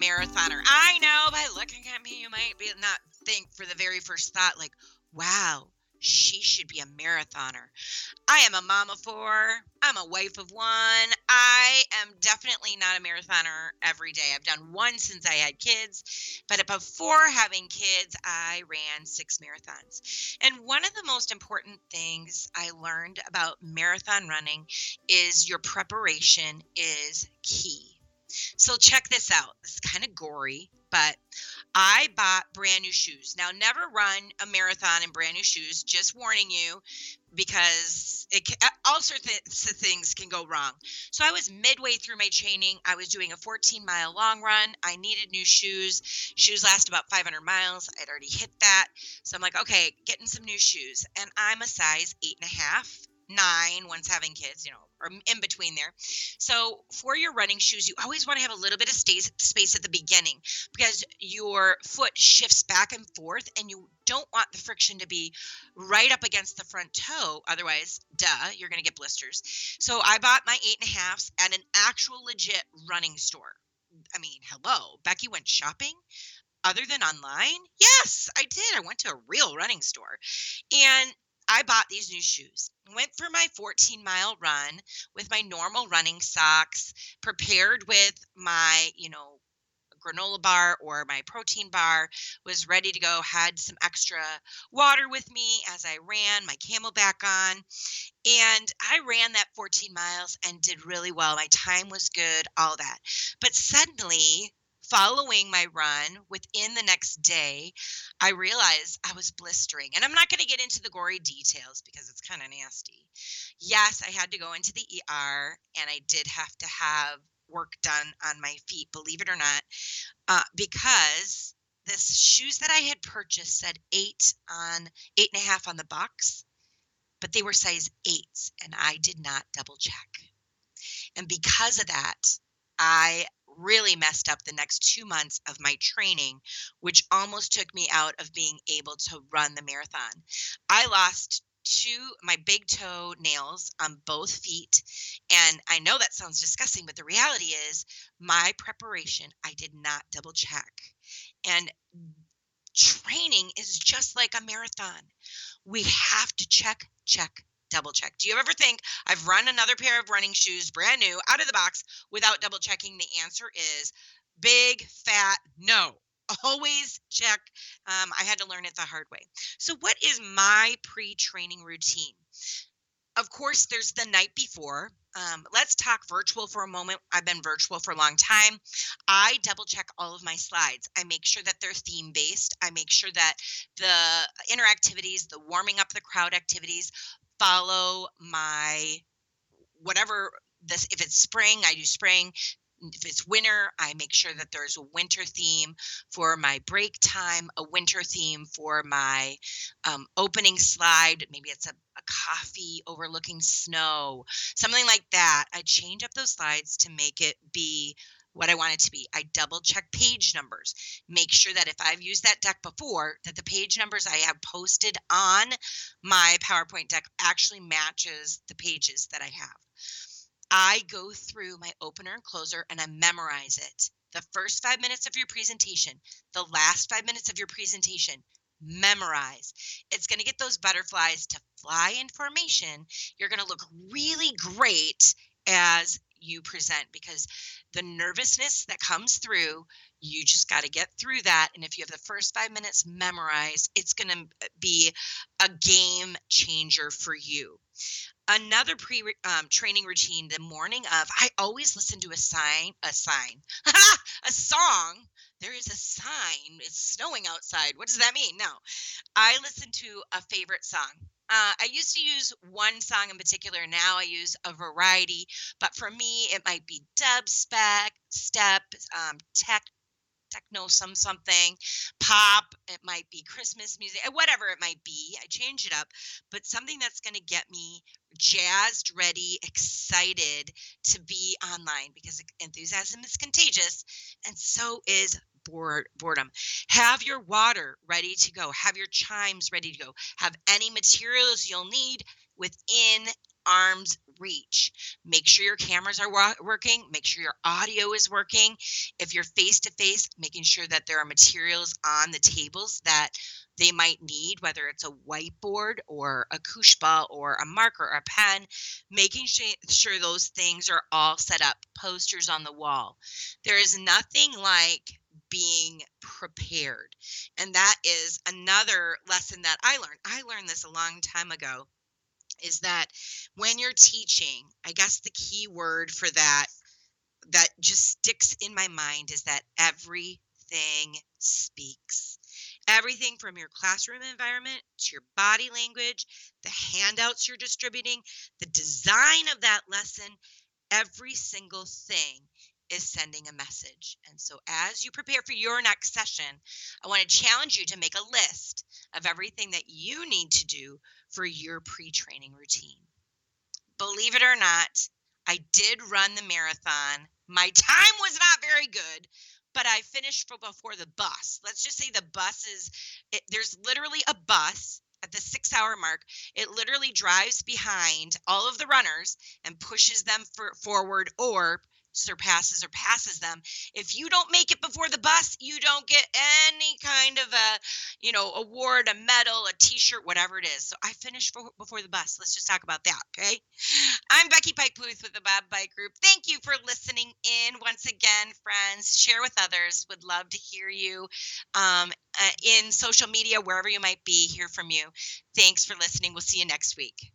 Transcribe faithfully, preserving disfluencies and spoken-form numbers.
marathoner. I know by looking at me, you might be not think for the very first thought, like, wow, she should be a marathoner. I am a mom of four. I'm a wife of one. I am definitely not a marathoner every day. I've done one since I had kids, but before having kids, I ran six marathons. And one of the most important things I learned about marathon running is your preparation is key. So check this out. It's kind of gory, but I bought brand new shoes. Now, never run a marathon in brand new shoes. Just warning you, because it can, all sorts of things can go wrong. So I was midway through my training. I was doing a fourteen mile long run. I needed new shoes. Shoes last about five hundred miles. I'd already hit that. So I'm like, okay, getting some new shoes. And I'm a size eight and a half, nine, once having kids, you know, or in between there. So for your running shoes, you always want to have a little bit of space at the beginning because your foot shifts back and forth and you don't want the friction to be right up against the front toe. Otherwise, duh, you're going to get blisters. So I bought my eight and a halves at an actual legit running store. I mean, hello, Becky went shopping other than online? Yes, I did. I went to a real running store. And I bought these new shoes, went for my fourteen mile run with my normal running socks, prepared with my, you know, granola bar or my protein bar, was ready to go, had some extra water with me as I ran, my Camelback on, and I ran that fourteen miles and did really well. My time was good, all that. But suddenly, following my run, within the next day, I realized I was blistering. And I'm not going to get into the gory details because it's kind of nasty. Yes, I had to go into the E R, and I did have to have work done on my feet, believe it or not, uh, because the shoes that I had purchased said eight on eight and a half on the box, but they were size eights, and I did not double check. And because of that, I really messed up the next two months of my training, which almost took me out of being able to run the marathon. I lost two, my big toe nails on both feet. And I know that sounds disgusting, but the reality is my preparation, I did not double check. And training is just like a marathon. We have to check, check, double check. Do you ever think I've run another pair of running shoes, brand new, out of the box without double checking? The answer is big, fat, no. Always check. Um, I had to learn it the hard way. So what is my pre-training routine? Of course, there's the night before. Um, let's talk virtual for a moment. I've been virtual for a long time. I double check all of my slides. I make sure that they're theme based. I make sure that the interactivities, the warming up the crowd activities, follow my whatever this. If it's spring, I do spring. If it's winter, I make sure that there's a winter theme for my break time, a winter theme for my um, opening slide. Maybe it's a, a coffee overlooking snow, something like that. I change up those slides to make it be what I want it to be. I double check page numbers, make sure that if I've used that deck before, that the page numbers I have posted on my PowerPoint deck actually matches the pages that I have. I go through my opener and closer and I memorize it. The first five minutes of your presentation, the last five minutes of your presentation, memorize. It's going to get those butterflies to fly in formation. You're going to look really great as you present because the nervousness that comes through, you just got to get through that. And if you have the first five minutes memorized, it's going to be a game changer for you. Another pre um, training routine, the morning of, I always listen to a sign, a sign, a song. There is a sign. It's snowing outside. What does that mean? No, I listen to a favorite song. Uh, I used to use one song in particular. Now I use a variety, but for me, it might be dubstep, step, um, tech, techno, some something, pop. It might be Christmas music, whatever it might be. I change it up, but something that's going to get me jazzed, ready, excited to be online because enthusiasm is contagious, and so is Bored, boredom. Have your water ready to go. Have your chimes ready to go. Have any materials you'll need within arm's reach. Make sure your cameras are wa- working. Make sure your audio is working. If you're face-to-face, making sure that there are materials on the tables that they might need, whether it's a whiteboard or a kooshball or a marker or a pen, making sure those things are all set up, posters on the wall. There is nothing like being prepared. And that is another lesson that I learned. I learned this a long time ago, is that when you're teaching, I guess the key word for that, that just sticks in my mind, is that everything speaks. Everything from your classroom environment to your body language, the handouts you're distributing, the design of that lesson, every single thing is sending a message. And so as you prepare for your next session, I want to challenge you to make a list of everything that you need to do for your pre-training routine. Believe it or not, I did run the marathon. My time was not very good, but I finished before the bus. Let's just say the bus is, it, there's literally a bus at the six hour mark. It literally drives behind all of the runners and pushes them for, forward or surpasses or passes them. If you don't make it before the bus, you don't get any kind of a, you know, award, a medal, a t-shirt, whatever it is. So I finished for, before the bus. Let's just talk about that, okay? I'm Becky Pike Pluth with the Bob Pike Group. Thank you for listening in once again, friends. Share with others. Would love to hear you um, uh, in social media, wherever you might be, hear from you. Thanks for listening. We'll see you next week.